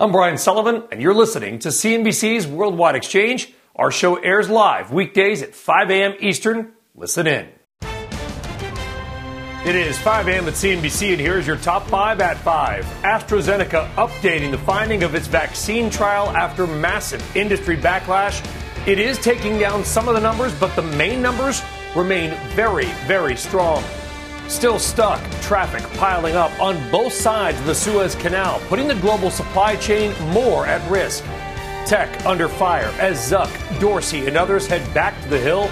I'm Brian Sullivan, and you're listening to CNBC's Worldwide Exchange. Our show airs live weekdays at 5 a.m. Eastern. Listen in. It is 5 a.m. at CNBC, and here's your top five at five. AstraZeneca updating the finding of its vaccine trial after massive industry backlash. It is taking down some of the numbers, but the main numbers remain very, very strong. Still stuck, traffic piling up on both sides of the Suez Canal, putting the global supply chain more at risk. Tech under fire as Zuck, Dorsey, and others head back to the Hill,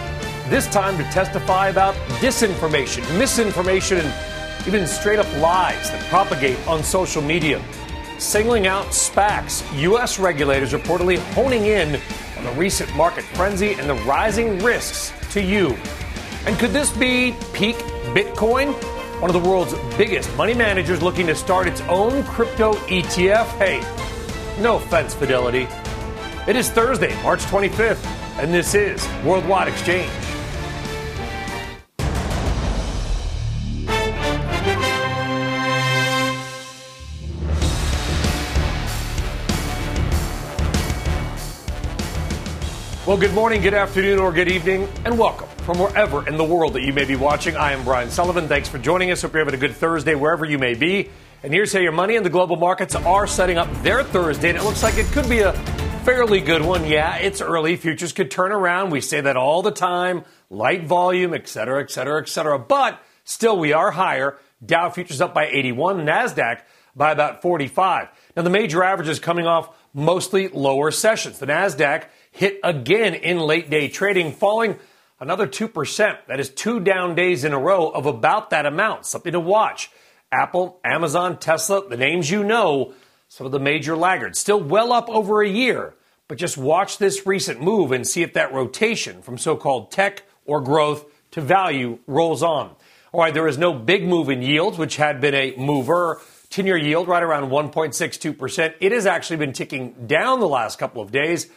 this time to testify about disinformation, misinformation, and even straight-up lies that propagate on social media. Singling out SPACs, U.S. regulators reportedly honing in on the recent market frenzy and the rising risks to you. And could this be peak Bitcoin? One of the world's biggest money managers looking to start its own crypto ETF. Hey, no offense, Fidelity. It is Thursday, March 25th, and this is Worldwide Exchange. Well, good morning, good afternoon, or good evening, and welcome from wherever in the world that you may be watching. I am Brian Sullivan. Thanks for joining us. Hope you're having a good Thursday wherever you may be. And here's how your money and the global markets are setting up their Thursday. And it looks like it could be a fairly good one. Yeah, it's early. Futures could turn around. We say that all the time. Light volume, et cetera, et cetera, et cetera. But still, we are higher. Dow futures up by 81. NASDAQ by about 45. Now, the major averages coming off mostly lower sessions. The NASDAQ hit again in late day trading, falling another 2%. That is two down days in a row of about that amount. Something to watch. Apple, Amazon, Tesla, the names you know, some of the major laggards. Still well up over a year, but just watch this recent move and see if that rotation from so-called tech or growth to value rolls on. All right, there is no big move in yields, which had been a mover. 10-year yield right around 1.62%. It has actually been ticking down the last couple of days.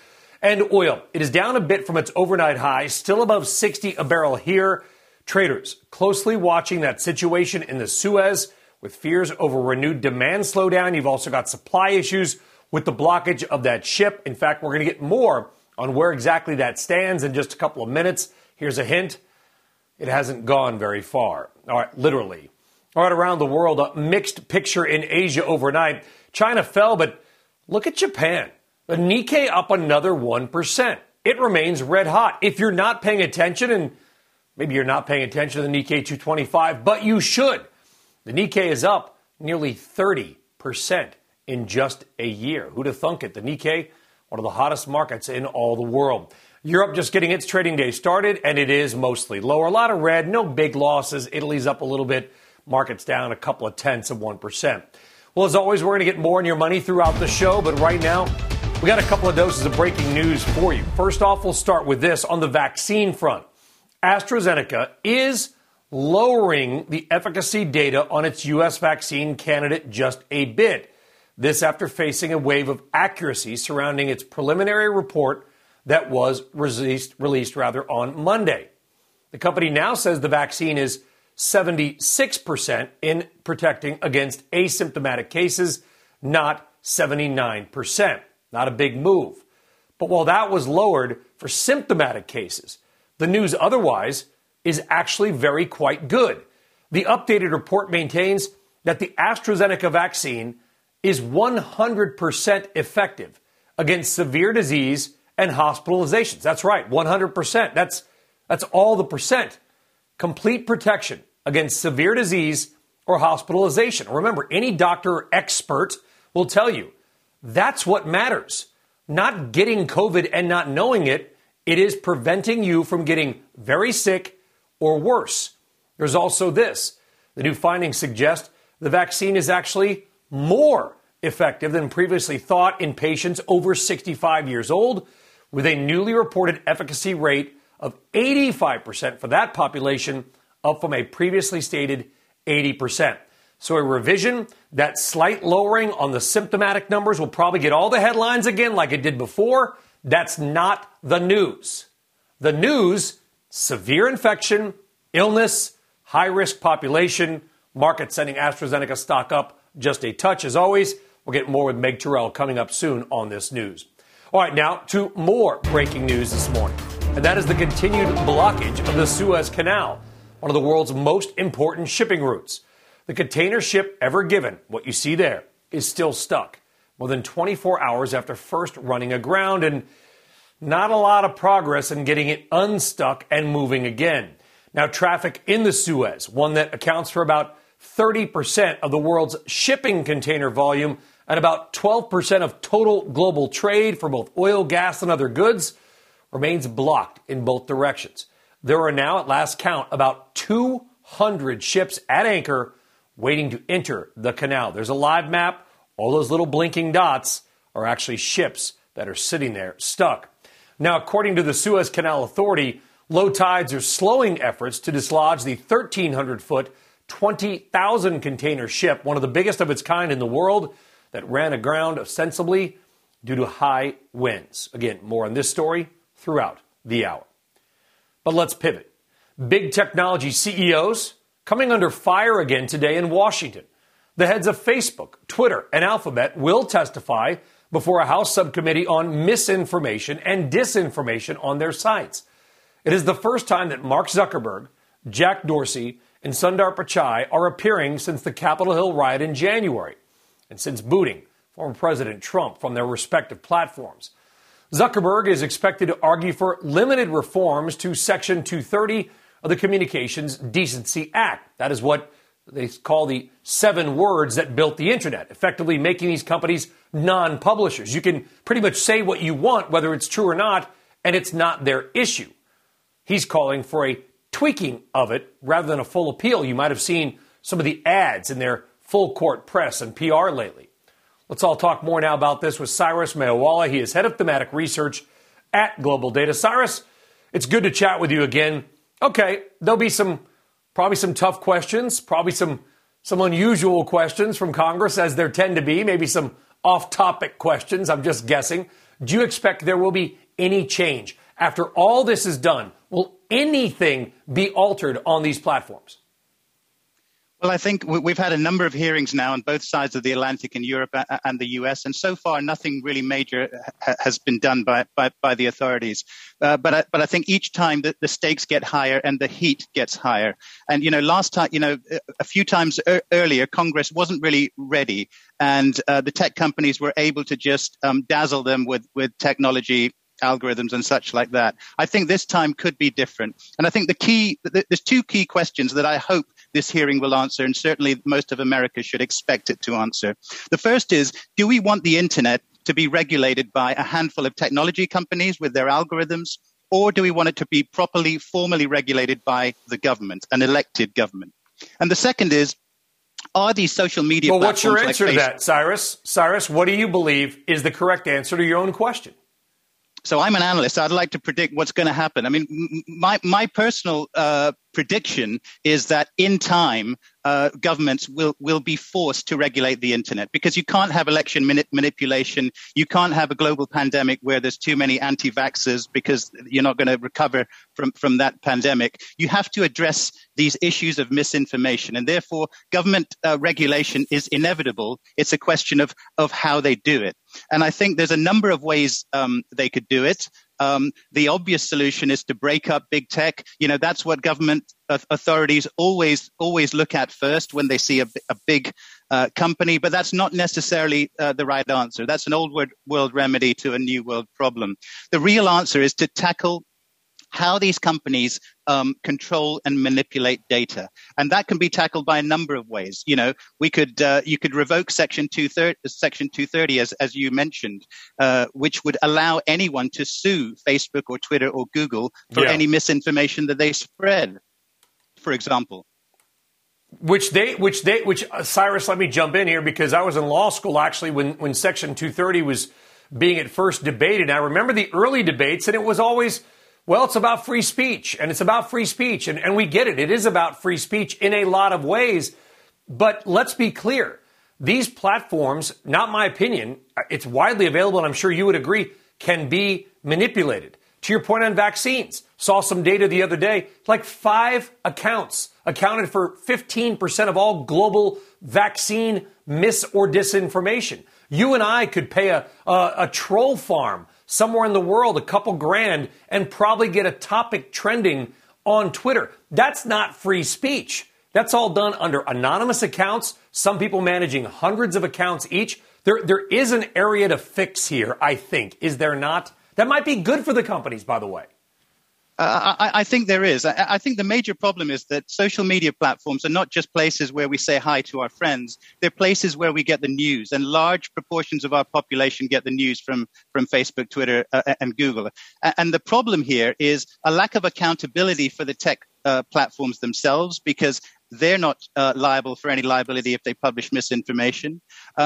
And oil, it is down a bit from its overnight high, still above 60 a barrel here. Traders closely watching that situation in the Suez with fears over renewed demand slowdown. You've also got supply issues with the blockage of that ship. In fact, we're going to get more on where exactly that stands in just a couple of minutes. Here's a hint. It hasn't gone very far. All right, literally. All right, around the world, a mixed picture in Asia overnight. China fell, but look at Japan. The Nikkei up another 1%. It remains red hot. If you're not paying attention, and maybe you're not paying attention to the Nikkei 225, but you should. The Nikkei is up nearly 30% in just a year. Who'd have thunk it? The Nikkei, one of the hottest markets in all the world. Europe just getting its trading day started, and it is mostly lower. A lot of red, no big losses. Italy's up a little bit. Market's down a couple of tenths of 1%. Well, as always, we're going to get more on your money throughout the show, but right now, we got a couple of doses of breaking news for you. First off, we'll start with this on the vaccine front. AstraZeneca is lowering the efficacy data on its U.S. vaccine candidate just a bit. This after facing a wave of accuracy surrounding its preliminary report that was released on Monday. The company now says the vaccine is 76% in protecting against asymptomatic cases, not 79%. Not a big move. But while that was lowered for symptomatic cases, the news otherwise is actually very quite good. The updated report maintains that the AstraZeneca vaccine is 100% effective against severe disease and hospitalizations. That's right, 100%. That's all the percent. Complete protection against severe disease or hospitalization. Remember, any doctor or expert will tell you that's what matters. Not getting COVID and not knowing it. It is preventing you from getting very sick or worse. There's also this. The new findings suggest the vaccine is actually more effective than previously thought in patients over 65 years old, with a newly reported efficacy rate of 85% for that population, up from a previously stated 80%. So a revision, that slight lowering on the symptomatic numbers will probably get all the headlines again like it did before. That's not the news. The news, severe infection, illness, high-risk population, market sending AstraZeneca stock up just a touch. As always, we'll get more with Meg Terrell coming up soon on this news. All right, now to more breaking news this morning, and that is the continued blockage of the Suez Canal, one of the world's most important shipping routes. The container ship Ever Given, what you see there, is still stuck more than 24 hours after first running aground, and not a lot of progress in getting it unstuck and moving again. Now, traffic in the Suez, one that accounts for about 30% of the world's shipping container volume and about 12% of total global trade for both oil, gas, and other goods, remains blocked in both directions. There are now, at last count, about 200 ships at anchor waiting to enter the canal. There's a live map. All those little blinking dots are actually ships that are sitting there stuck. Now, according to the Suez Canal Authority, low tides are slowing efforts to dislodge the 1,300-foot, 20,000-container ship, one of the biggest of its kind in the world, that ran aground ostensibly due to high winds. Again, more on this story throughout the hour. But let's pivot. Big technology CEOs coming under fire again today in Washington. The heads of Facebook, Twitter, and Alphabet will testify before a House subcommittee on misinformation and disinformation on their sites. It is the first time that Mark Zuckerberg, Jack Dorsey, and Sundar Pichai are appearing since the Capitol Hill riot in January, and since booting former President Trump from their respective platforms. Zuckerberg is expected to argue for limited reforms to Section 230 of the Communications Decency Act. That is what they call the 7 words that built the internet, effectively making these companies non-publishers. You can pretty much say what you want, whether it's true or not, and it's not their issue. He's calling for a tweaking of it rather than a full appeal. You might have seen some of the ads in their full court press and PR lately. Let's all talk more now about this with Cyrus Mayawala. He is head of thematic research at Global Data. Cyrus, it's good to chat with you again. Okay, there'll be probably some tough questions, probably some unusual questions from Congress, as there tend to be, maybe some off-topic questions, I'm just guessing. Do you expect there will be any change? After all this is done, will anything be altered on these platforms? Well, I think we've had a number of hearings now on both sides of the Atlantic in Europe and the U.S., and so far nothing really major has been done by the authorities. But I think each time that the stakes get higher and the heat gets higher. And, you know, last time, you know, a few times earlier, Congress wasn't really ready, and the tech companies were able to just dazzle them with technology algorithms and such like that. I think this time could be different. And I think there's 2 key questions that I hope this hearing will answer, and certainly most of America should expect it to answer. The first is, do we want the internet to be regulated by a handful of technology companies with their algorithms, or do we want it to be properly, formally regulated by the government, an elected government? And the second is, are these social media platforms... Well, what's your answer to that, Cyrus? Cyrus, what do you believe is the correct answer to your own question? So I'm an analyst. I'd like to predict what's going to happen. I mean, my personal prediction is that in time, governments will be forced to regulate the internet, because you can't have election manipulation. You can't have a global pandemic where there's too many anti-vaxxers, because you're not going to recover from that pandemic. You have to address these issues of misinformation, and therefore government regulation is inevitable. It's a question of how they do it. And I think there's a number of ways they could do it. The obvious solution is to break up big tech. You know, that's what government authorities always look at first when they see a big company. But that's not necessarily the right answer. That's an old world remedy to a new world problem. The real answer is to tackle how these companies control and manipulate data, and that can be tackled by a number of ways. You know, we could you could revoke Section 230, as you mentioned, which would allow anyone to sue Facebook or Twitter or Google for any misinformation that they spread, for example. Which Cyrus, let me jump in here because I was in law school actually when Section 230 was being at first debated. I remember the early debates, and it was always, well, it's about free speech, and it's about free speech, and we get it. It is about free speech in a lot of ways, but let's be clear. These platforms, not my opinion, it's widely available, and I'm sure you would agree, can be manipulated. To your point on vaccines, saw some data the other day, like 5 accounts accounted for 15% of all global vaccine mis or disinformation. You and I could pay a troll farm somewhere in the world a couple grand and probably get a topic trending on Twitter. That's not free speech. That's all done under anonymous accounts, some people managing hundreds of accounts each. There is an area to fix here, I think, is there not? That might be good for the companies, by the way. I think there is. I think the major problem is that social media platforms are not just places where we say hi to our friends. They're places where we get the news, and large proportions of our population get the news from Facebook, Twitter, and Google. And the problem here is a lack of accountability for the tech platforms themselves, because they're not liable for any liability if they publish misinformation.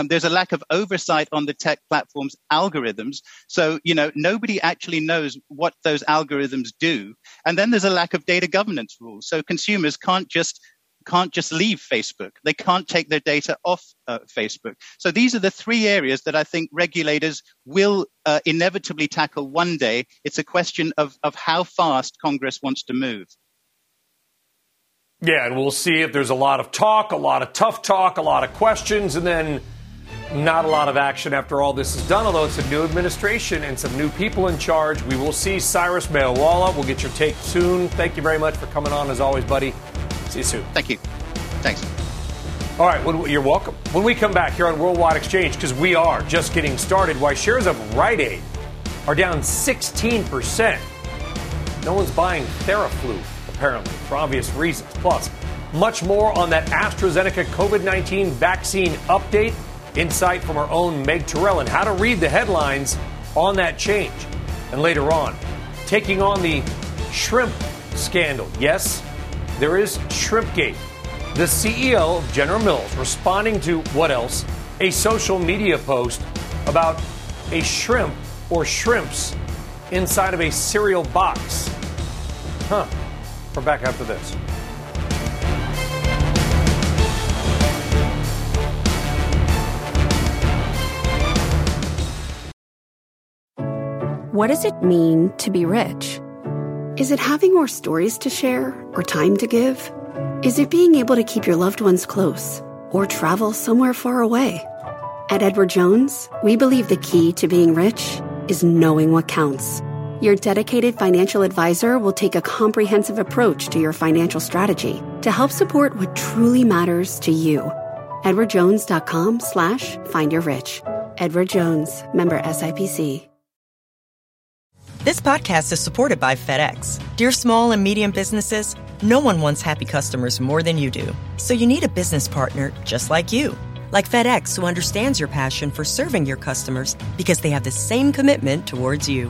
There's a lack of oversight on the tech platforms' algorithms. So, nobody actually knows what those algorithms do. And then there's a lack of data governance rules. So consumers can't just leave Facebook. They can't take their data off Facebook. So these are the three areas that I think regulators will inevitably tackle one day. It's a question of how fast Congress wants to move. Yeah, and we'll see if there's a lot of talk, a lot of tough talk, a lot of questions, and then not a lot of action after all this is done, although it's a new administration and some new people in charge. We will see. Cyrus Mayawala, we'll get your take soon. Thank you very much for coming on, as always, buddy. See you soon. Thank you. Thanks. All right, you're welcome. When we come back here on Worldwide Exchange, because we are just getting started, why shares of Rite Aid are down 16%. No one's buying Theraflu, apparently, for obvious reasons. Plus, much more on that AstraZeneca COVID-19 vaccine update, insight from our own Meg Terrell, and how to read the headlines on that change. And later on, taking on the shrimp scandal. Yes, there is Shrimpgate. The CEO of General Mills responding to, what else, a social media post about a shrimp or shrimps inside of a cereal box. Huh. We're back after this. What does it mean to be rich? Is it having more stories to share or time to give? Is it being able to keep your loved ones close or travel somewhere far away? At Edward Jones, we believe the key to being rich is knowing what counts. Your dedicated financial advisor will take a comprehensive approach to your financial strategy to help support what truly matters to you. EdwardJones.com/findyourrich. Edward Jones, member SIPC. This podcast is supported by FedEx. Dear small and medium businesses, no one wants happy customers more than you do. So you need a business partner just like you. Like FedEx, who understands your passion for serving your customers because they have the same commitment towards you.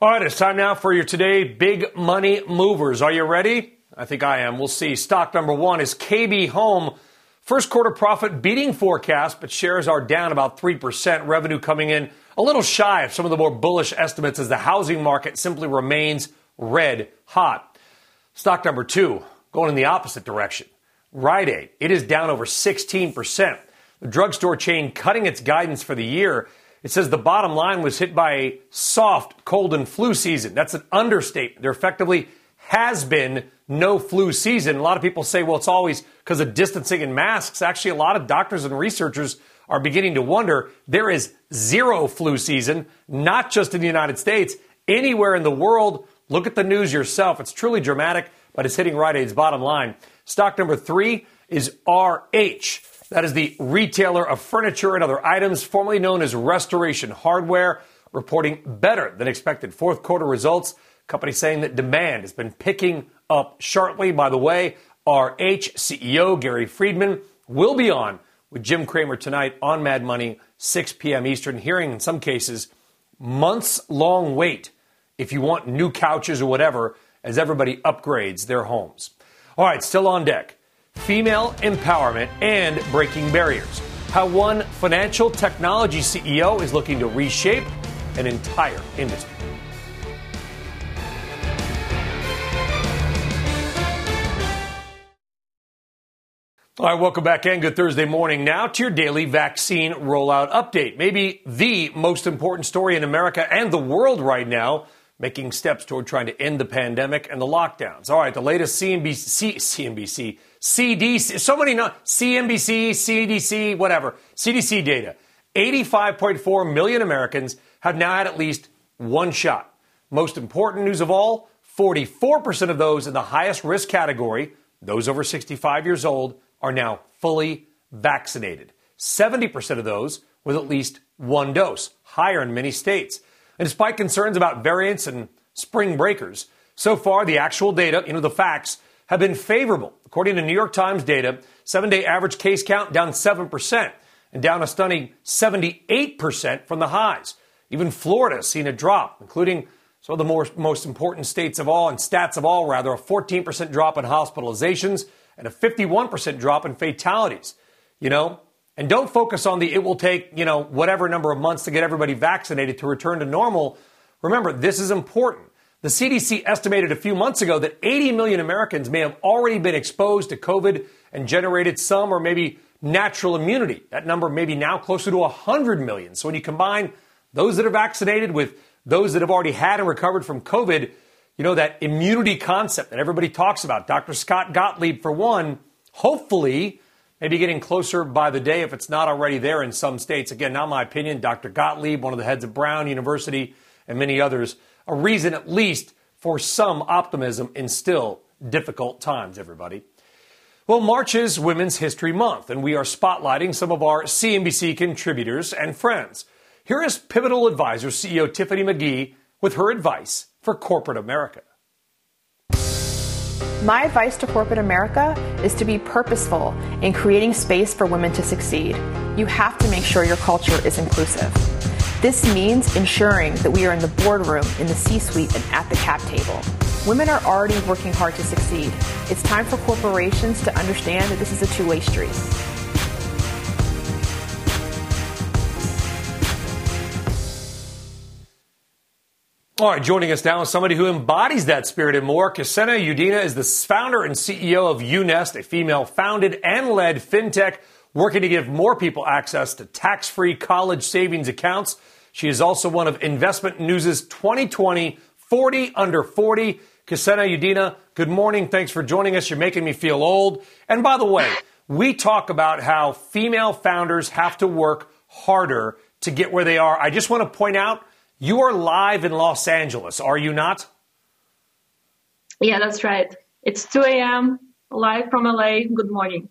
All right, it's time now for your today big money movers. Are you ready? I think I am. We'll see. Stock number one is KB Home. First quarter profit beating forecast, but shares are down about 3%. Revenue coming in a little shy of some of the more bullish estimates as the housing market simply remains red hot. Stock number two, going in the opposite direction. Rite Aid. It is down over 16%. The drugstore chain cutting its guidance for the year. It says the bottom line was hit by a soft cold and flu season. That's an understatement. There effectively has been no flu season. A lot of people say, well, it's always because of distancing and masks. Actually, a lot of doctors and researchers are beginning to wonder there is zero flu season, not just in the United States, anywhere in the world. Look at the news yourself. It's truly dramatic, but it's hitting Rite Aid's bottom line. Stock number three is RH. That is the retailer of furniture and other items, formerly known as Restoration Hardware, reporting better than expected fourth quarter results. Company saying that demand has been picking up sharply. By the way, RH CEO Gary Friedman will be on with Jim Cramer tonight on Mad Money, 6 p.m. Eastern, hearing in some cases months-long wait if you want new couches or whatever as everybody upgrades their homes. All right, still on deck. Female empowerment and breaking barriers. How one financial technology CEO is looking to reshape an entire industry. All right, welcome back and good Thursday morning. Now to your daily vaccine rollout update. Maybe the most important story in America and the world right now, making steps toward trying to end the pandemic and the lockdowns. All right, the latest CDC data. 85.4 million Americans have now had at least one shot. Most important news of all, 44% of those in the highest risk category, those over 65 years old, are now fully vaccinated. 70% of those with at least one dose, higher in many states. And despite concerns about variants and spring breakers, so far the actual data, the facts, have been favorable. According to New York Times data, 7-day average case count down 7% and down a stunning 78% from the highs. Even Florida has seen a drop, including some of the most important stats of all, a 14% drop in hospitalizations, and a 51% drop in fatalities, And don't focus on the it will take, whatever number of months to get everybody vaccinated to return to normal. Remember, this is important. The CDC estimated a few months ago that 80 million Americans may have already been exposed to COVID and generated some or maybe natural immunity. That number may be now closer to 100 million. So when you combine those that are vaccinated with those that have already had and recovered from COVID, that immunity concept that everybody talks about, Dr. Scott Gottlieb, for one, hopefully maybe getting closer by the day if it's not already there in some states. Again, not my opinion, Dr. Gottlieb, one of the heads of Brown University and many others, a reason at least for some optimism in still difficult times, everybody. Well, March is Women's History Month, and we are spotlighting some of our CNBC contributors and friends. Here is Pivotal Advisor CEO Tiffany McGee with her advice for corporate America. My advice to corporate America is to be purposeful in creating space for women to succeed. You have to make sure your culture is inclusive. This means ensuring that we are in the boardroom, in the C-suite, and at the cap table. Women are already working hard to succeed. It's time for corporations to understand that this is a two-way street. All right, joining us now is somebody who embodies that spirit and more. Ksenia Yudina is the founder and CEO of UNest, a female-founded and led fintech working to give more people access to tax-free college savings accounts. She is also one of Investment News' 2020 40 Under 40. Ksenia Yudina, good morning. Thanks for joining us. You're making me feel old. And by the way, we talk about how female founders have to work harder to get where they are. I just want to point out, you are live in Los Angeles, are you not? Yeah, that's right. It's 2 a.m., live from LA. Good morning.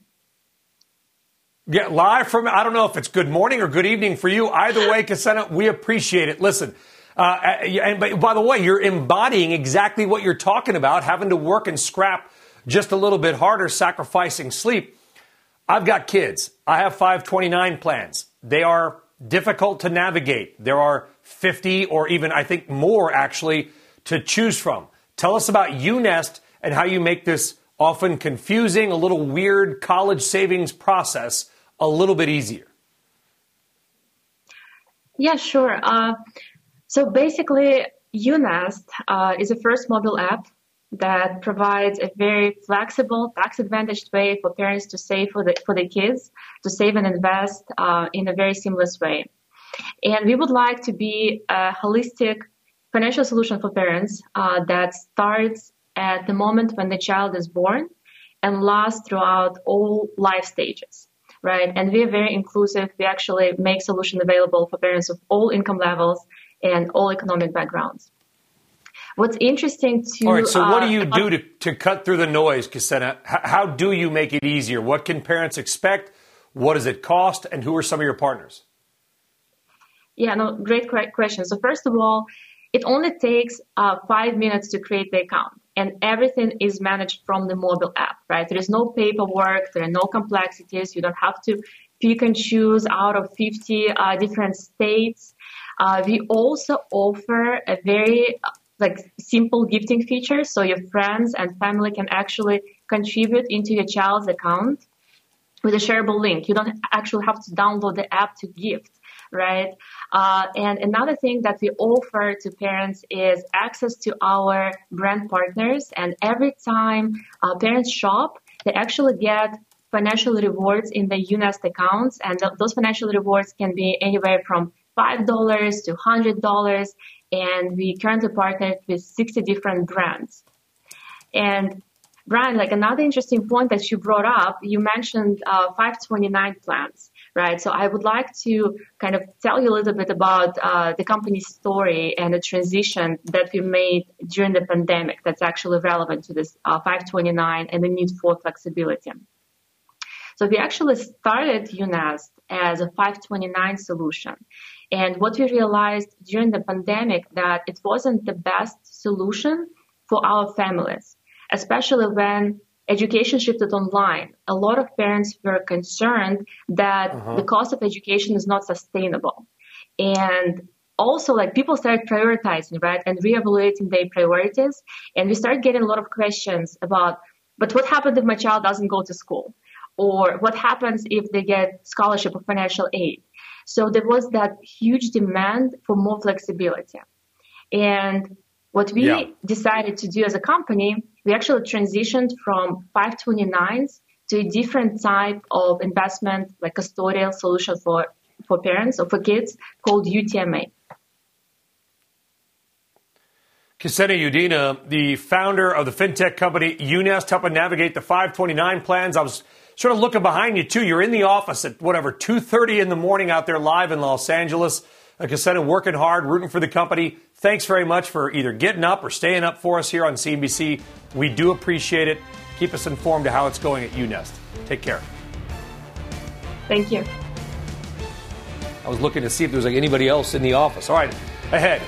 Yeah, live from, I don't know if it's good morning or good evening for you. Either way, Ksenia, we appreciate it. Listen, and by the way, you're embodying exactly what you're talking about, having to work and scrap just a little bit harder, sacrificing sleep. I've got kids. I have 529 plans. They are difficult to navigate. There are 50 or even, I think, more actually to choose from. Tell us about UNest and how you make this often confusing, a little weird college savings process a little bit easier. Yeah, sure. So basically, UNest is the first mobile app that provides a very flexible, tax-advantaged way for parents to save for their kids, to save and invest in a very seamless way. And we would like to be a holistic financial solution for parents that starts at the moment when the child is born and lasts throughout all life stages, right? And we are very inclusive. We actually make solutions available for parents of all income levels and all economic backgrounds. What's interesting to... All right, so what do you do to cut through the noise, Ksenia? How do you make it easier? What can parents expect? What does it cost? And who are some of your partners? Yeah, no, great question. So first of all, it only takes 5 minutes to create the account, and everything is managed from the mobile app, right? There is no paperwork. There are no complexities. You don't have to pick and choose out of 50 different states. We also offer a very simple gifting feature, so your friends and family can actually contribute into your child's account with a shareable link. You don't actually have to download the app to gift, right? And another thing that we offer to parents is access to our brand partners. And every time parents shop, they actually get financial rewards in the UNest accounts. And those financial rewards can be anywhere from $5 to $100. And we currently partnered with 60 different brands. And Brian, another interesting point that you brought up, you mentioned 529 plans, right? So I would like to kind of tell you a little bit about the company's story and the transition that we made during the pandemic that's actually relevant to this 529 and the need for flexibility. So we actually started UNest as a 529 solution. And what we realized during the pandemic that it wasn't the best solution for our families, especially when education shifted online. A lot of parents were concerned that the cost of education is not sustainable. And also, people started prioritizing, right, and reevaluating their priorities. And we started getting a lot of questions about, but what happens if my child doesn't go to school? Or what happens if they get scholarship or financial aid? So there was that huge demand for more flexibility. And what we decided to do as a company, we actually transitioned from 529s to a different type of investment, custodial solution for parents or for kids called UTMA. Ksenia Yudina, the founder of the fintech company UNest, helping navigate the 529 plans. I was sort of looking behind you, too. You're in the office at, 2:30 in the morning out there live in Los Angeles. Ksenia, working hard, rooting for the company. Thanks very much for either getting up or staying up for us here on CNBC. We do appreciate it. Keep us informed of how it's going at UNest. Take care. Thank you. I was looking to see if there was anybody else in the office. All right, ahead.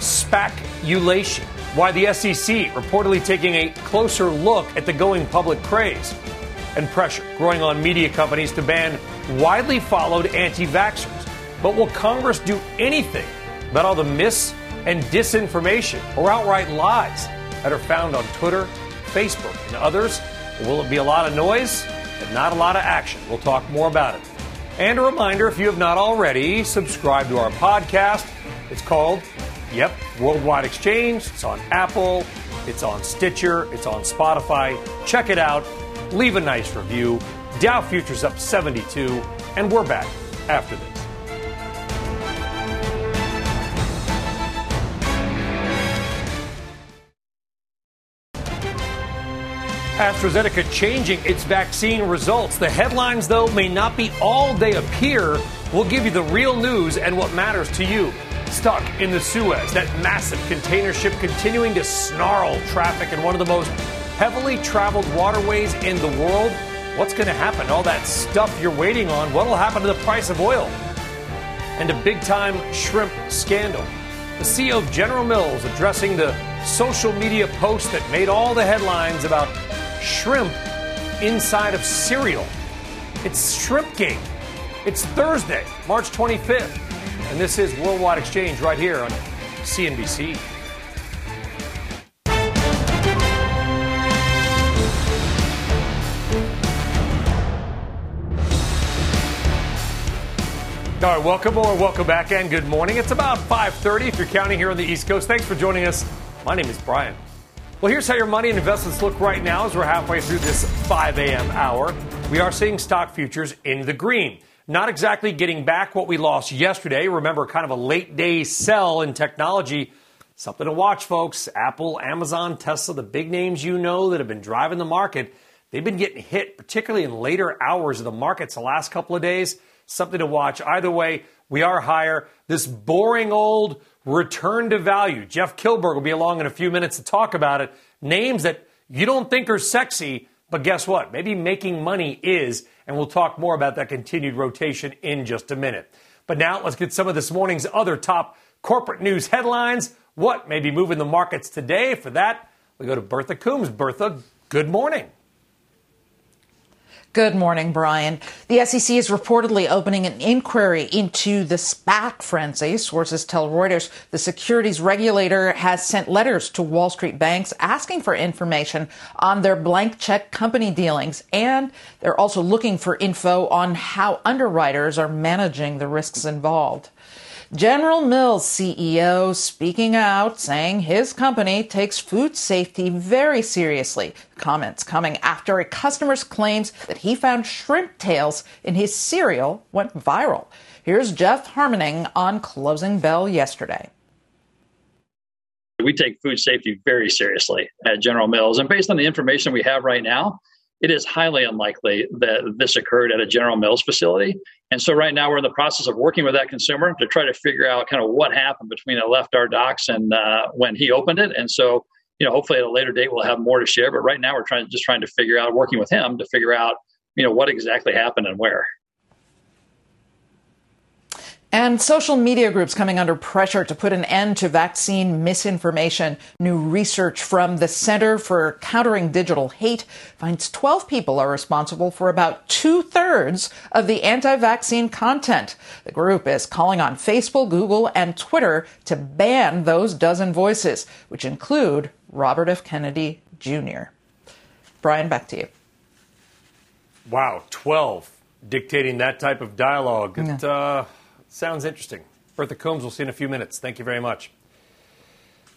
SPACulation. Why the SEC reportedly taking a closer look at the going public craze and pressure growing on media companies to ban widely followed anti-vaxxers. But will Congress do anything about all the mis- and disinformation or outright lies that are found on Twitter, Facebook, and others? Or will it be a lot of noise and not a lot of action? We'll talk more about it. And a reminder, if you have not already, subscribe to our podcast. It's called, Worldwide Exchange. It's on Apple. It's on Stitcher. It's on Spotify. Check it out. Leave a nice review. Dow Futures up 72, and we're back after this. AstraZeneca changing its vaccine results. The headlines, though, may not be all they appear. We'll give you the real news and what matters to you. Stuck in the Suez, that massive container ship continuing to snarl traffic in one of the most heavily traveled waterways in the world. What's going to happen? All that stuff you're waiting on, what'll happen to the price of oil? And a big-time shrimp scandal. The CEO of General Mills addressing the social media post that made all the headlines about shrimp inside of cereal. It's Shrimpgate. It's Thursday, March 25th, and this is Worldwide Exchange right here on CNBC. All right, welcome or welcome back and good morning. It's about 5:30 if you're counting here on the East Coast. Thanks for joining us. My name is Brian. Well, here's how your money and investments look right now as we're halfway through this 5 a.m. hour. We are seeing stock futures in the green. Not exactly getting back what we lost yesterday. Remember, kind of a late day sell in technology. Something to watch, folks. Apple, Amazon, Tesla, the big names you know that have been driving the market. They've been getting hit, particularly in later hours of the markets the last couple of days. Something to watch. Either way, we are higher. This boring old return to value. Jeff Kilberg will be along in a few minutes to talk about it. Names that you don't think are sexy, But guess what? Maybe making money is, and we'll talk more about that continued rotation in just a minute. But now let's get some of this morning's other top corporate news headlines. What may be moving the markets today? For that, we go to Bertha Coombs. Bertha, good morning. Good morning, Brian. The SEC is reportedly opening an inquiry into the SPAC frenzy. Sources tell Reuters the securities regulator has sent letters to Wall Street banks asking for information on their blank check company dealings. And they're also looking for info on how underwriters are managing the risks involved. General Mills CEO speaking out, saying his company takes food safety very seriously. Comments coming after a customer's claims that he found shrimp tails in his cereal went viral. Here's Jeff Harmening on Closing Bell yesterday. We take food safety very seriously at General Mills. And based on the information we have right now, it is highly unlikely that this occurred at a General Mills facility. And so right now we're in the process of working with that consumer to try to figure out kind of what happened between it left our docks and when he opened it. And so, you know, hopefully at a later date we'll have more to share. But right now we're trying to figure out, working with him to figure out, you know, what exactly happened and where. And social media groups coming under pressure to put an end to vaccine misinformation. New research from the Center for Countering Digital Hate finds 12 people are responsible for about 2/3 of the anti-vaccine content. The group is calling on Facebook, Google, and Twitter to ban those dozen voices, which include Robert F. Kennedy Jr. Brian, back to you. Wow, 12 dictating that type of dialogue. It, sounds interesting. Bertha Coombs, we'll see in a few minutes. Thank you very much.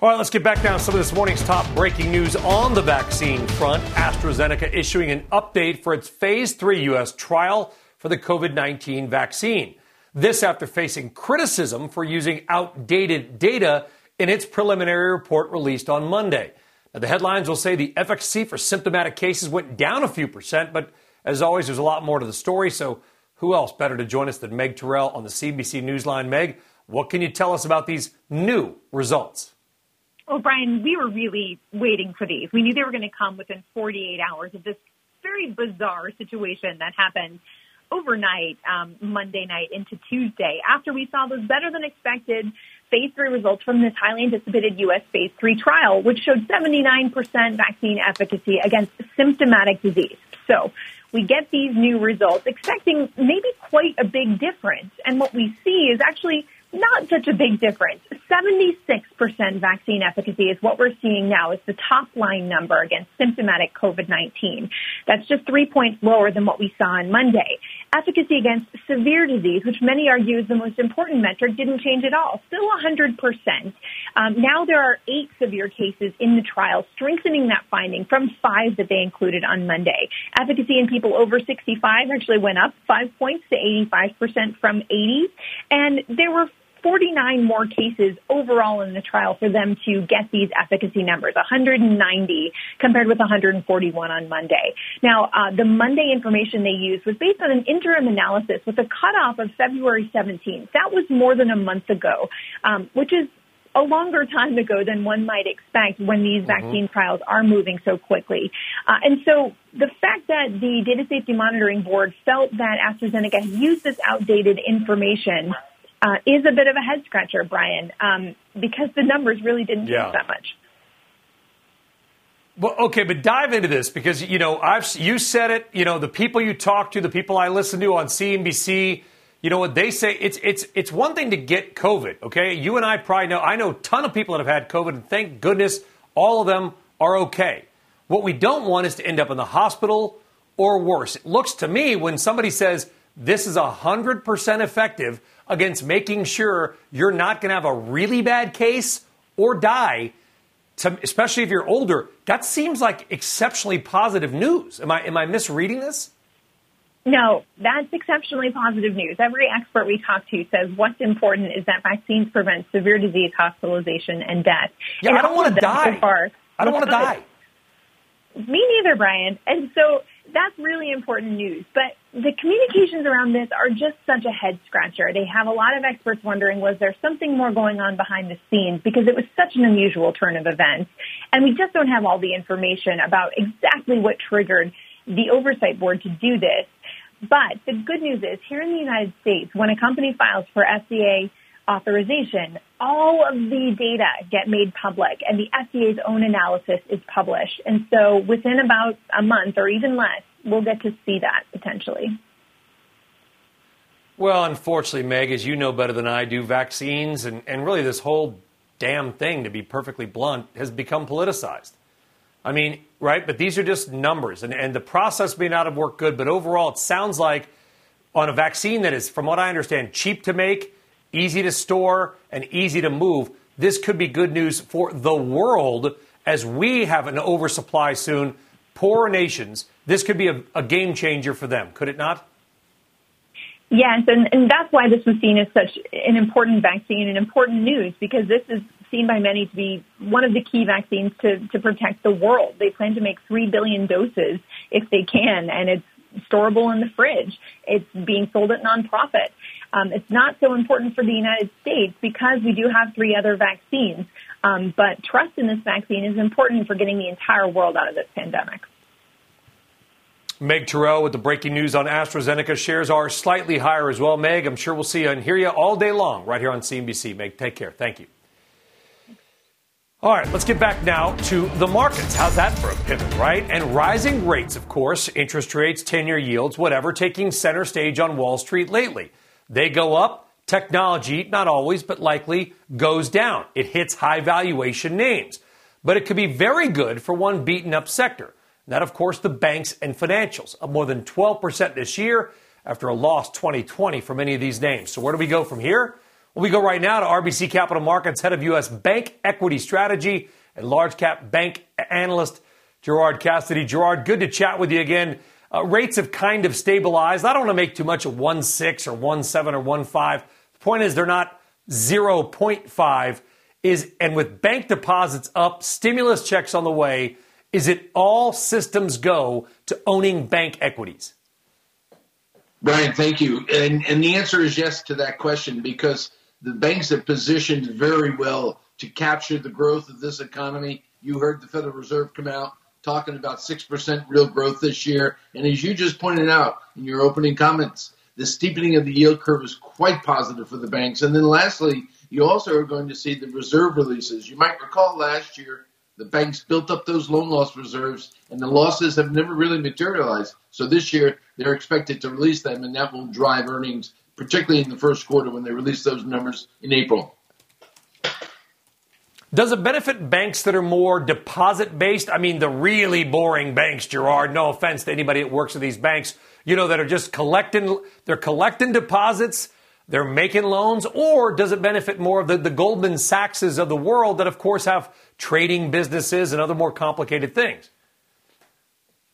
All right, let's get back now to some of this morning's top breaking news on the vaccine front. AstraZeneca issuing an update for its phase 3 U.S. trial for the COVID-19 vaccine. This after facing criticism for using outdated data in its preliminary report released on Monday. Now, the headlines will say the efficacy for symptomatic cases went down a few percent, but as always, there's a lot more to the story, so who else better to join us than Meg Terrell on the CNBC Newsline? Meg, what can you tell us about these new results? Well, Brian, we were really waiting for these. We knew they were going to come within 48 hours of this very bizarre situation that happened overnight, Monday night into Tuesday, after we saw those better-than-expected phase 3 results from this highly anticipated U.S. phase 3 trial, which showed 79% vaccine efficacy against symptomatic disease. So we get these new results, expecting maybe quite a big difference. And what we see is actually not such a big difference. 76% vaccine efficacy is what we're seeing now is the top line number against symptomatic COVID-19. That's just 3 points lower than what we saw on Monday. Efficacy against severe disease, which many argue is the most important metric, didn't change at all. Still 100%. Now there are 8 severe cases in the trial, strengthening that finding from 5 that they included on Monday. Efficacy in people over 65 actually went up 5 points to 85% from 80. And there were 49 more cases overall in the trial for them to get these efficacy numbers, 190 compared with 141 on Monday. Now, the Monday information they used was based on an interim analysis with a cutoff of February 17th. That was more than a month ago, which is a longer time ago than one might expect when these vaccine trials are moving so quickly. And so the fact that the Data Safety Monitoring Board felt that AstraZeneca used this outdated information is a bit of a head-scratcher, Brian, because the numbers really didn't change that much. Well, okay, but dive into this because, you know, you said it, you know, the people you talk to, the people I listen to on CNBC, you know what they say? It's one thing to get COVID, okay? You and I probably know, I know a ton of people that have had COVID, and thank goodness all of them are okay. What we don't want is to end up in the hospital or worse. It looks to me when somebody says this is 100% effective against making sure you're not going to have a really bad case or die, especially if you're older. That seems like exceptionally positive news. Am I misreading this? No, that's exceptionally positive news. Every expert we talk to says what's important is that vaccines prevent severe disease, hospitalization, and death. Yeah, and I don't want to die. I don't want to die. Me neither, Brian. And so that's really important news. But the communications around this are just such a head-scratcher. They have a lot of experts wondering, was there something more going on behind the scenes? Because it was such an unusual turn of events. And we just don't have all the information about exactly what triggered the oversight board to do this. But the good news is, here in the United States, when a company files for FDA authorization, all of the data get made public, and the FDA's own analysis is published. And so within about a month or even less, we'll get to see that potentially. Well, unfortunately, Meg, as you know better than I do, vaccines and really this whole damn thing, to be perfectly blunt, has become politicized. I mean, right? But these are just numbers, and the process may not have worked good, but overall it sounds like on a vaccine that is, from what I understand, cheap to make, easy to store, and easy to move, this could be good news for the world as we have an oversupply soon. Poor nations, this could be a game changer for them, could it not? Yes, and that's why this was seen as such an important vaccine and important news, because this is seen by many to be one of the key vaccines to protect the world. They plan to make 3 billion doses if they can, and it's storable in the fridge. It's being sold at nonprofit. It's not so important for the United States because we do have 3 other vaccines, but trust in this vaccine is important for getting the entire world out of this pandemic. Meg Terrell with the breaking news on AstraZeneca. Shares are slightly higher as well. Meg, I'm sure we'll see you and hear you all day long right here on CNBC. Meg, take care. Thank you. All right, let's get back now to the markets. How's that for a pivot, right? And rising rates, of course, interest rates, 10-year yields, whatever, taking center stage on Wall Street lately. They go up. Technology, not always, but likely goes down. It hits high valuation names. But it could be very good for one beaten up sector. That, of course, the banks and financials, up more than 12% this year after a lost 2020 for many of these names. So where do we go from here? Well, we go right now to RBC Capital Markets, head of U.S. bank equity strategy and large cap bank analyst Gerard Cassidy. Gerard, good to chat with you again. Rates have kind of stabilized. I don't want to make too much of 1.6 or 1.7 or 1.5. The point is they're not 0.5. And with bank deposits up, stimulus checks on the way, is it all systems go to owning bank equities? Brian, thank you. And the answer is yes to that question, because the banks have positioned very well to capture the growth of this economy. You heard the Federal Reserve come out talking about 6% real growth this year. And as you just pointed out in your opening comments, the steepening of the yield curve is quite positive for the banks. And then lastly, you also are going to see the reserve releases. You might recall last year, the banks built up those loan loss reserves, and the losses have never really materialized. So this year, they're expected to release them, and that will drive earnings, particularly in the first quarter when they release those numbers in April. Does it benefit banks that are more deposit-based? I mean, the really boring banks, Gerard, no offense to anybody that works at these banks, you know, that are just collecting deposits, they're making loans, or does it benefit more of the Goldman Sachses of the world that, of course, have trading businesses and other more complicated things?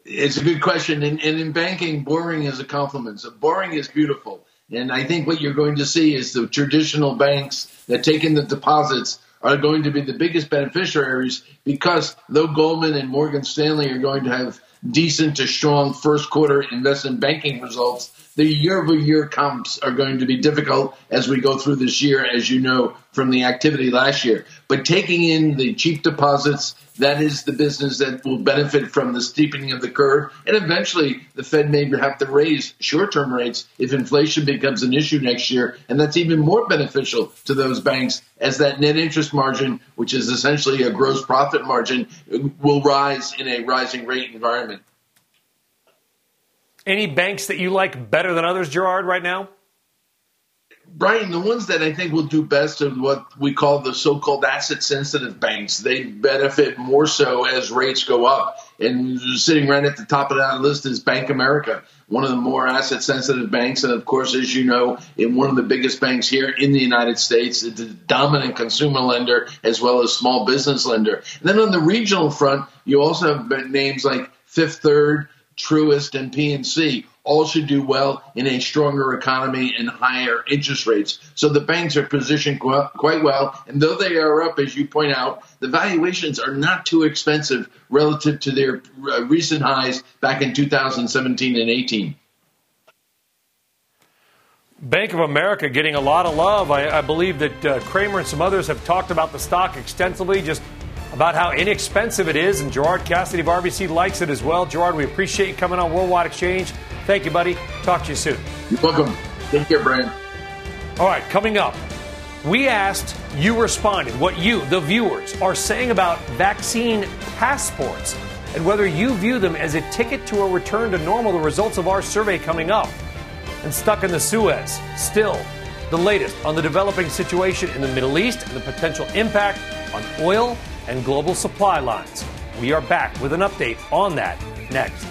It's a good question. And in banking, boring is a compliment. So boring is beautiful. And I think what you're going to see is the traditional banks that take in the deposits are going to be the biggest beneficiaries, because though Goldman and Morgan Stanley are going to have decent to strong first quarter investment banking results, the year-over-year comps are going to be difficult as we go through this year, as you know, from the activity last year. But taking in the cheap deposits, that is the business that will benefit from the steepening of the curve. And eventually, the Fed may have to raise short-term rates if inflation becomes an issue next year. And that's even more beneficial to those banks, as that net interest margin, which is essentially a gross profit margin, will rise in a rising rate environment. Any banks that you like better than others, Gerard, right now? Brian, the ones that I think will do best are what we call the so-called asset-sensitive banks. They benefit more so as rates go up. And sitting right at the top of that list is Bank of America, one of the more asset-sensitive banks. And, of course, as you know, in one of the biggest banks here in the United States, it's a dominant consumer lender as well as small business lender. And then on the regional front, you also have names like Fifth Third, Truist, and PNC, all should do well in a stronger economy and higher interest rates. So the banks are positioned quite well. And though they are up, as you point out, the valuations are not too expensive relative to their recent highs back in 2017 and 18. Bank of America getting a lot of love. I believe that Cramer and some others have talked about the stock extensively. Just about how inexpensive it is, and Gerard Cassidy of RBC likes it as well. Gerard, we appreciate you coming on Worldwide Exchange. Thank you, buddy. Talk to you soon. You're welcome. Take care, Brian. All right, coming up, we asked, you responded, what you, the viewers, are saying about vaccine passports and whether you view them as a ticket to a return to normal, the results of our survey coming up. And stuck in the Suez, still the latest on the developing situation in the Middle East and the potential impact on oil and global supply lines. We are back with an update on that next.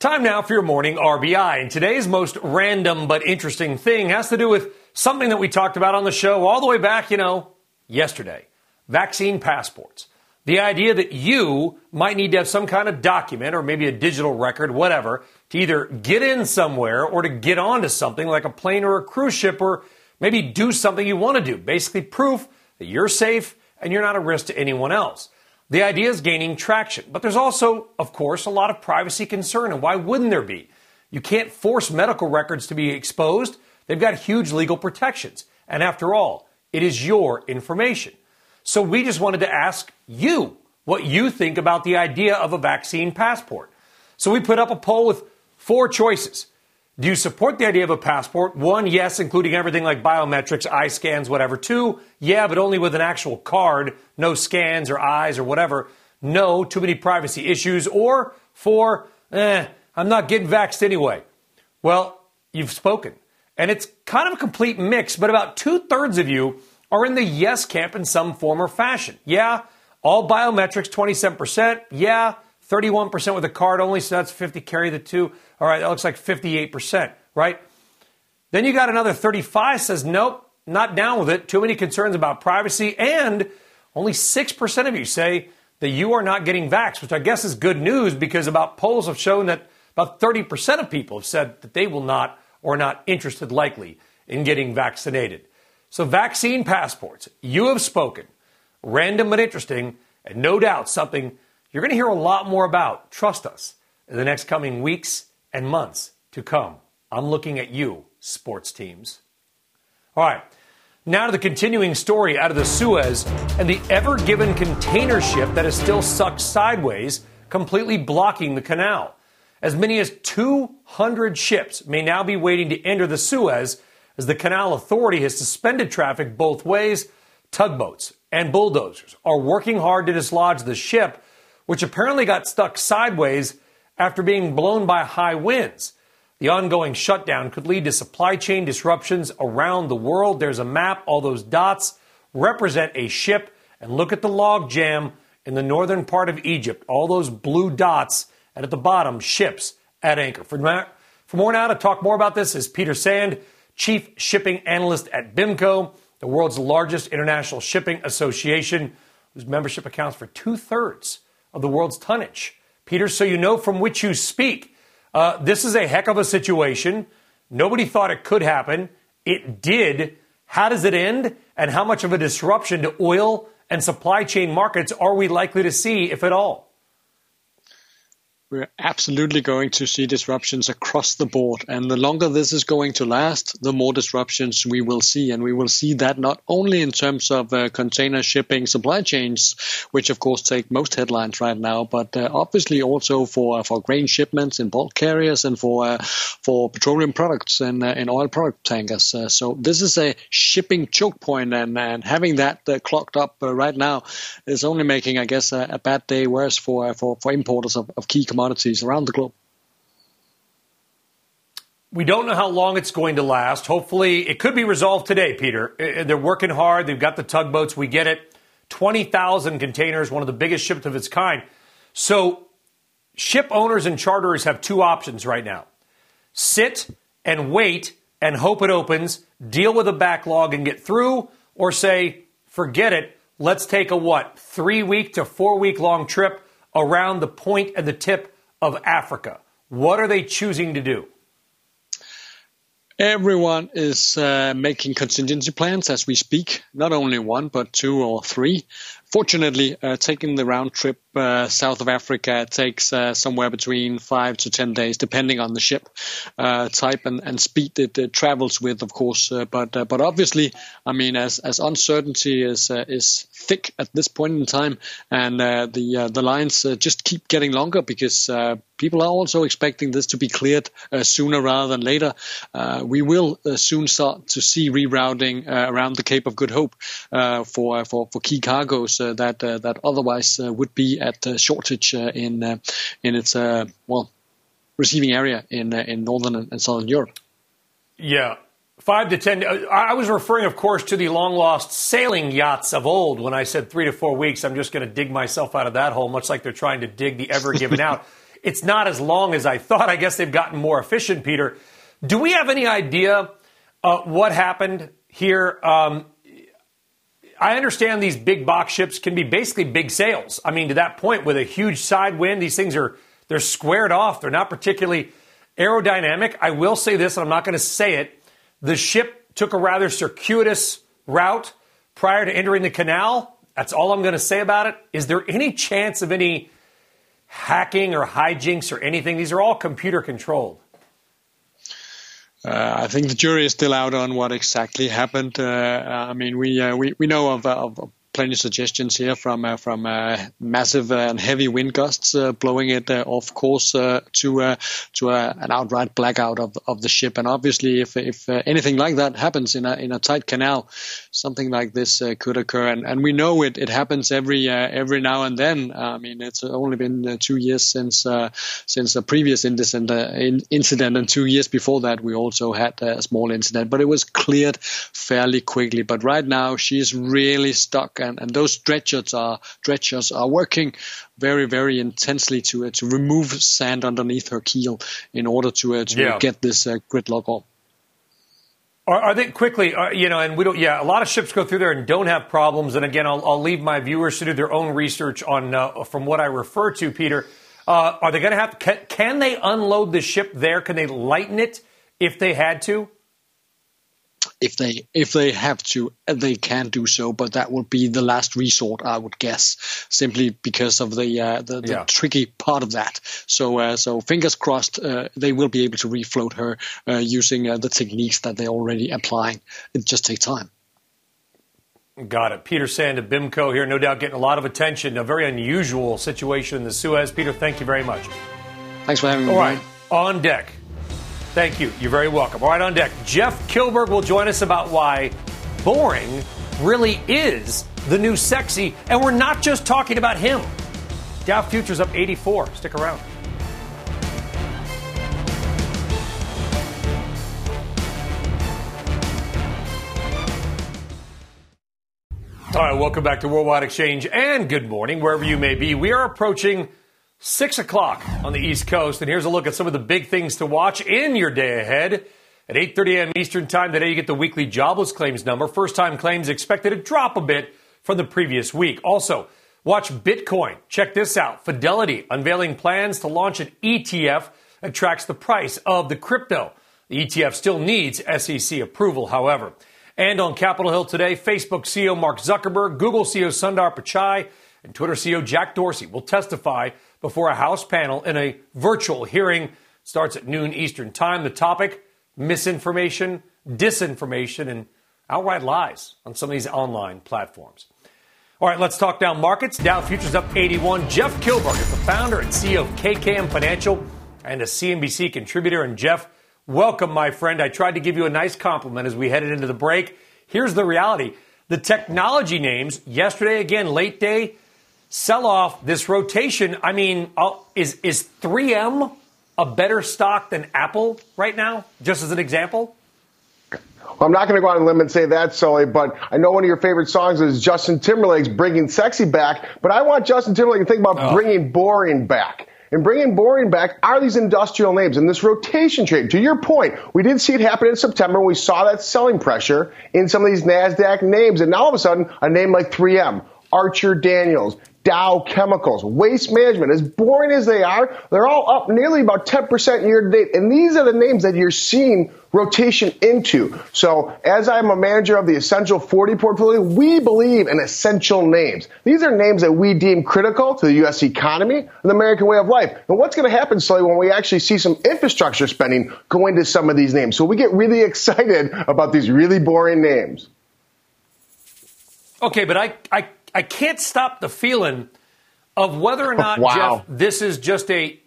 Time now for your morning RBI. And today's most random but interesting thing has to do with something that we talked about on the show all the way back, yesterday. Vaccine passports. The idea that you might need to have some kind of document or maybe a digital record, whatever, to either get in somewhere or to get onto something like a plane or a cruise ship, or maybe do something you want to do. Basically proof that you're safe and you're not a risk to anyone else. The idea is gaining traction, but there's also, of course, a lot of privacy concern, and why wouldn't there be? You can't force medical records to be exposed. They've got huge legal protections, and after all, it is your information. So we just wanted to ask you what you think about the idea of a vaccine passport. So we put up a poll with four choices. Do you support the idea of a passport? 1, yes, including everything like biometrics, eye scans, whatever. 2, yeah, but only with an actual card, no scans or eyes or whatever. No, too many privacy issues. Or 4, I'm not getting vaxxed anyway. Well, you've spoken. And it's kind of a complete mix, but about 2/3 of you are in the yes camp in some form or fashion. Yeah, all biometrics, 27%. Yeah, 31% with a card only, so that's 50, carry the 2. All right, that looks like 58%, right? Then you got another 35 says, nope, not down with it. Too many concerns about privacy. And only 6% of you say that you are not getting vaxxed, which I guess is good news, because about polls have shown that about 30% of people have said that they will not or are not interested likely in getting vaccinated. So vaccine passports, you have spoken. Random but interesting, and no doubt something you're going to hear a lot more about, trust us, in the next coming weeks and months to come. I'm looking at you, sports teams. All right, now to the continuing story out of the Suez and the Ever Given container ship that is still sucked sideways, completely blocking the canal. As many as 200 ships may now be waiting to enter the Suez as the Canal Authority has suspended traffic both ways. Tugboats and bulldozers are working hard to dislodge the ship, which apparently got stuck sideways after being blown by high winds. The ongoing shutdown could lead to supply chain disruptions around the world. There's a map. All those dots represent a ship. And look at the logjam in the northern part of Egypt. All those blue dots. And at the bottom, ships at anchor. For more now to talk more about this is Peter Sand, Chief Shipping Analyst at BIMCO, the world's largest international shipping association, whose membership accounts for 2/3 of the world's tonnage. Peter, so you know from which you speak. This is a heck of a situation. Nobody thought it could happen. It did. How does it end? And how much of a disruption to oil and supply chain markets are we likely to see, if at all? We're absolutely going to see disruptions across the board. And the longer this is going to last, the more disruptions we will see. And we will see that not only in terms of container shipping supply chains, which of course take most headlines right now, but obviously also for grain shipments in bulk carriers and for petroleum products and oil product tankers. So this is a shipping choke point, and having that clogged up right now is only making, I guess, a bad day worse for importers of key commodities around the globe. We don't know how long it's going to last. Hopefully, it could be resolved today, Peter. They're working hard. They've got the tugboats. We get it. 20,000 containers, one of the biggest ships of its kind. So ship owners and charterers have two options right now. Sit and wait and hope it opens, deal with a backlog and get through, or say, forget it. Let's take a 3-week to 4-week long trip around the point and the tip of Africa. What are they choosing to do? Everyone is making contingency plans as we speak, not only 1, but 2 or 3. Fortunately, taking the round trip south of Africa takes somewhere between 5 to 10 days, depending on the ship type and speed it travels with, of course. But obviously, I mean, as uncertainty is thick at this point in time, and the lines just keep getting longer because people are also expecting this to be cleared sooner rather than later. We will soon start to see rerouting around the Cape of Good Hope for key cargoes. That otherwise would be at shortage in its receiving area in northern and southern Europe. Yeah, 5 to 10. I was referring, of course, to the long lost sailing yachts of old. When I said 3 to 4 weeks, I'm just going to dig myself out of that hole, much like they're trying to dig the Ever Given out. It's not as long as I thought. I guess they've gotten more efficient. Peter, do we have any idea what happened here? I understand these big box ships can be basically big sails. I mean, to that point, with a huge side wind, these things they're squared off. They're not particularly aerodynamic. I will say this, and I'm not going to say it. The ship took a rather circuitous route prior to entering the canal. That's all I'm going to say about it. Is there any chance of any hacking or hijinks or anything? These are all computer controlled. I think the jury is still out on what exactly happened. I mean, we know of plenty of suggestions here from massive and heavy wind gusts blowing it off course to an outright blackout of the ship. And obviously, if anything like that happens in a tight canal, something like this could occur. And we know it happens every now and then. I mean, it's only been 2 years since the previous incident, and 2 years before that we also had a small incident, but it was cleared fairly quickly. But right now she's really stuck. And those dredgers are working very, very intensely to remove sand underneath her keel in order to get this gridlock on. Are they quickly? And we don't. Yeah, a lot of ships go through there and don't have problems. And again, I'll leave my viewers to do their own research on from what I refer to, Peter. Are they going to have? Can they unload the ship there? Can they lighten it if they had to? If they have to, they can do so, but that would be the last resort, I would guess, simply because of the tricky part of that. So fingers crossed, they will be able to refloat her using the techniques that they're already applying. It just takes time. Got it. Peter Sand of BIMCO here, no doubt getting a lot of attention. A very unusual situation in the Suez. Peter, thank you very much. Thanks for having me. All right, on deck. Thank you. You're very welcome. All right, on deck, Jeff Kilberg will join us about why boring really is the new sexy. And we're not just talking about him. Dow futures up 84. Stick around. All right, welcome back to Worldwide Exchange and good morning, wherever you may be. We are approaching 6 o'clock on the East Coast, and here's a look at some of the big things to watch in your day ahead. At 8:30 a.m. Eastern Time today, you get the weekly jobless claims number. First-time claims expected to drop a bit from the previous week. Also, watch Bitcoin. Check this out. Fidelity unveiling plans to launch an ETF that tracks the price of the crypto. The ETF still needs SEC approval, however. And on Capitol Hill today, Facebook CEO Mark Zuckerberg, Google CEO Sundar Pichai, and Twitter CEO Jack Dorsey will testify before a House panel in a virtual hearing. Starts at noon Eastern Time. The topic, misinformation, disinformation, and outright lies on some of these online platforms. All right, let's talk Dow markets. Dow futures up 81. Jeff Kilberg is the founder and CEO of KKM Financial and a CNBC contributor. And Jeff, welcome, my friend. I tried to give you a nice compliment as we headed into the break. Here's the reality. The technology names, yesterday, again, late day, sell-off, this rotation. I mean, is 3M a better stock than Apple right now, just as an example? Well, I'm not going to go out on a limb and say that, Sully, but I know one of your favorite songs is Justin Timberlake's Bringing Sexy Back, but I want Justin Timberlake to think about bringing boring back. And bringing boring back are these industrial names and this rotation trade. To your point, we did see it happen in September. We saw that selling pressure in some of these NASDAQ names. And now all of a sudden, a name like 3M, Archer Daniels, Dow Chemicals, Waste Management, as boring as they are, they're all up nearly about 10% year to date. And these are the names that you're seeing rotation into. So as I'm a manager of the Essential 40 portfolio, we believe in essential names. These are names that we deem critical to the U.S. economy and the American way of life. And what's going to happen, Slay, when we actually see some infrastructure spending go into some of these names? So we get really excited about these really boring names. Okay, but I can't stop the feeling of whether or not, Jeff, this is just a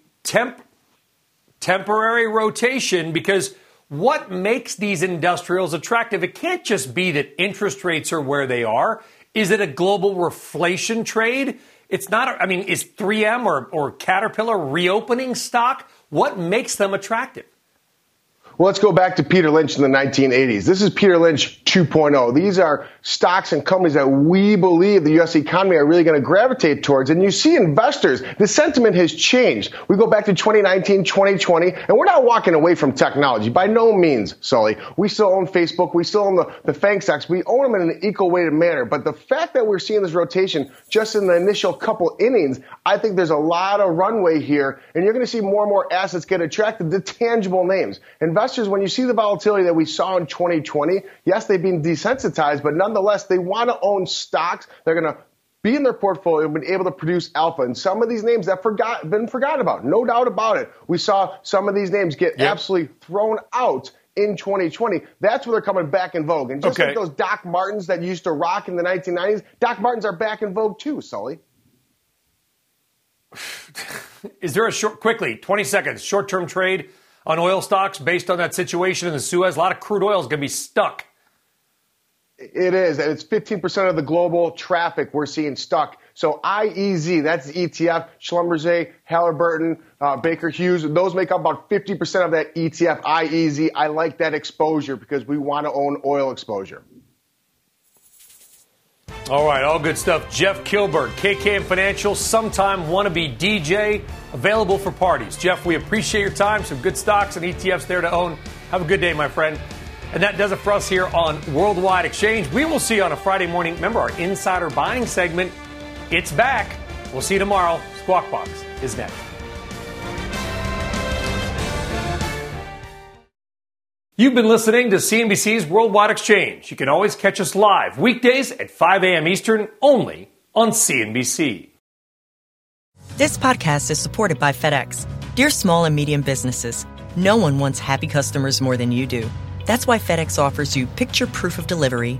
temporary rotation, because what makes these industrials attractive? It can't just be that interest rates are where they are. Is it a global reflation trade? It's not. I mean, is 3M or Caterpillar reopening stock? What makes them attractive? Well, let's go back to Peter Lynch in the 1980s. This is Peter Lynch 2.0. These are stocks and companies that we believe the U.S. economy are really going to gravitate towards. And you see investors, the sentiment has changed. We go back to 2019, 2020, and we're not walking away from technology. By no means, Sully. We still own Facebook. We still own the FANG stocks. We own them in an equal-weighted manner. But the fact that we're seeing this rotation just in the initial couple innings, I think there's a lot of runway here. And you're going to see more and more assets get attracted to tangible names. Investors, when you see the volatility that we saw in 2020, yes, they've been desensitized, but nonetheless, they want to own stocks. They're going to be in their portfolio and been able to produce alpha. And some of these names that been forgotten about, no doubt about it. We saw some of these names get absolutely thrown out in 2020. That's where they're coming back in vogue. And just like those Doc Martens that used to rock in the 1990s, Doc Martens are back in vogue too, Sully. Is there a quickly, 20 seconds, short-term trade on oil stocks based on that situation in the Suez? A lot of crude oil is going to be stuck. It is, and it's 15% of the global traffic we're seeing stuck. So IEZ, that's the ETF, Schlumberger, Halliburton, Baker Hughes, those make up about 50% of that ETF, IEZ. I like that exposure because we want to own oil exposure. All right, all good stuff. Jeff Kilberg, KKM Financial, sometime wannabe DJ, available for parties. Jeff, we appreciate your time. Some good stocks and ETFs there to own. Have a good day, my friend. And that does it for us here on Worldwide Exchange. We will see you on a Friday morning. Remember, our insider buying segment, it's back. We'll see you tomorrow. Squawk Box is next. You've been listening to CNBC's Worldwide Exchange. You can always catch us live weekdays at 5 a.m. Eastern, only on CNBC. This podcast is supported by FedEx. Dear small and medium businesses, no one wants happy customers more than you do. That's why FedEx offers you picture proof of delivery,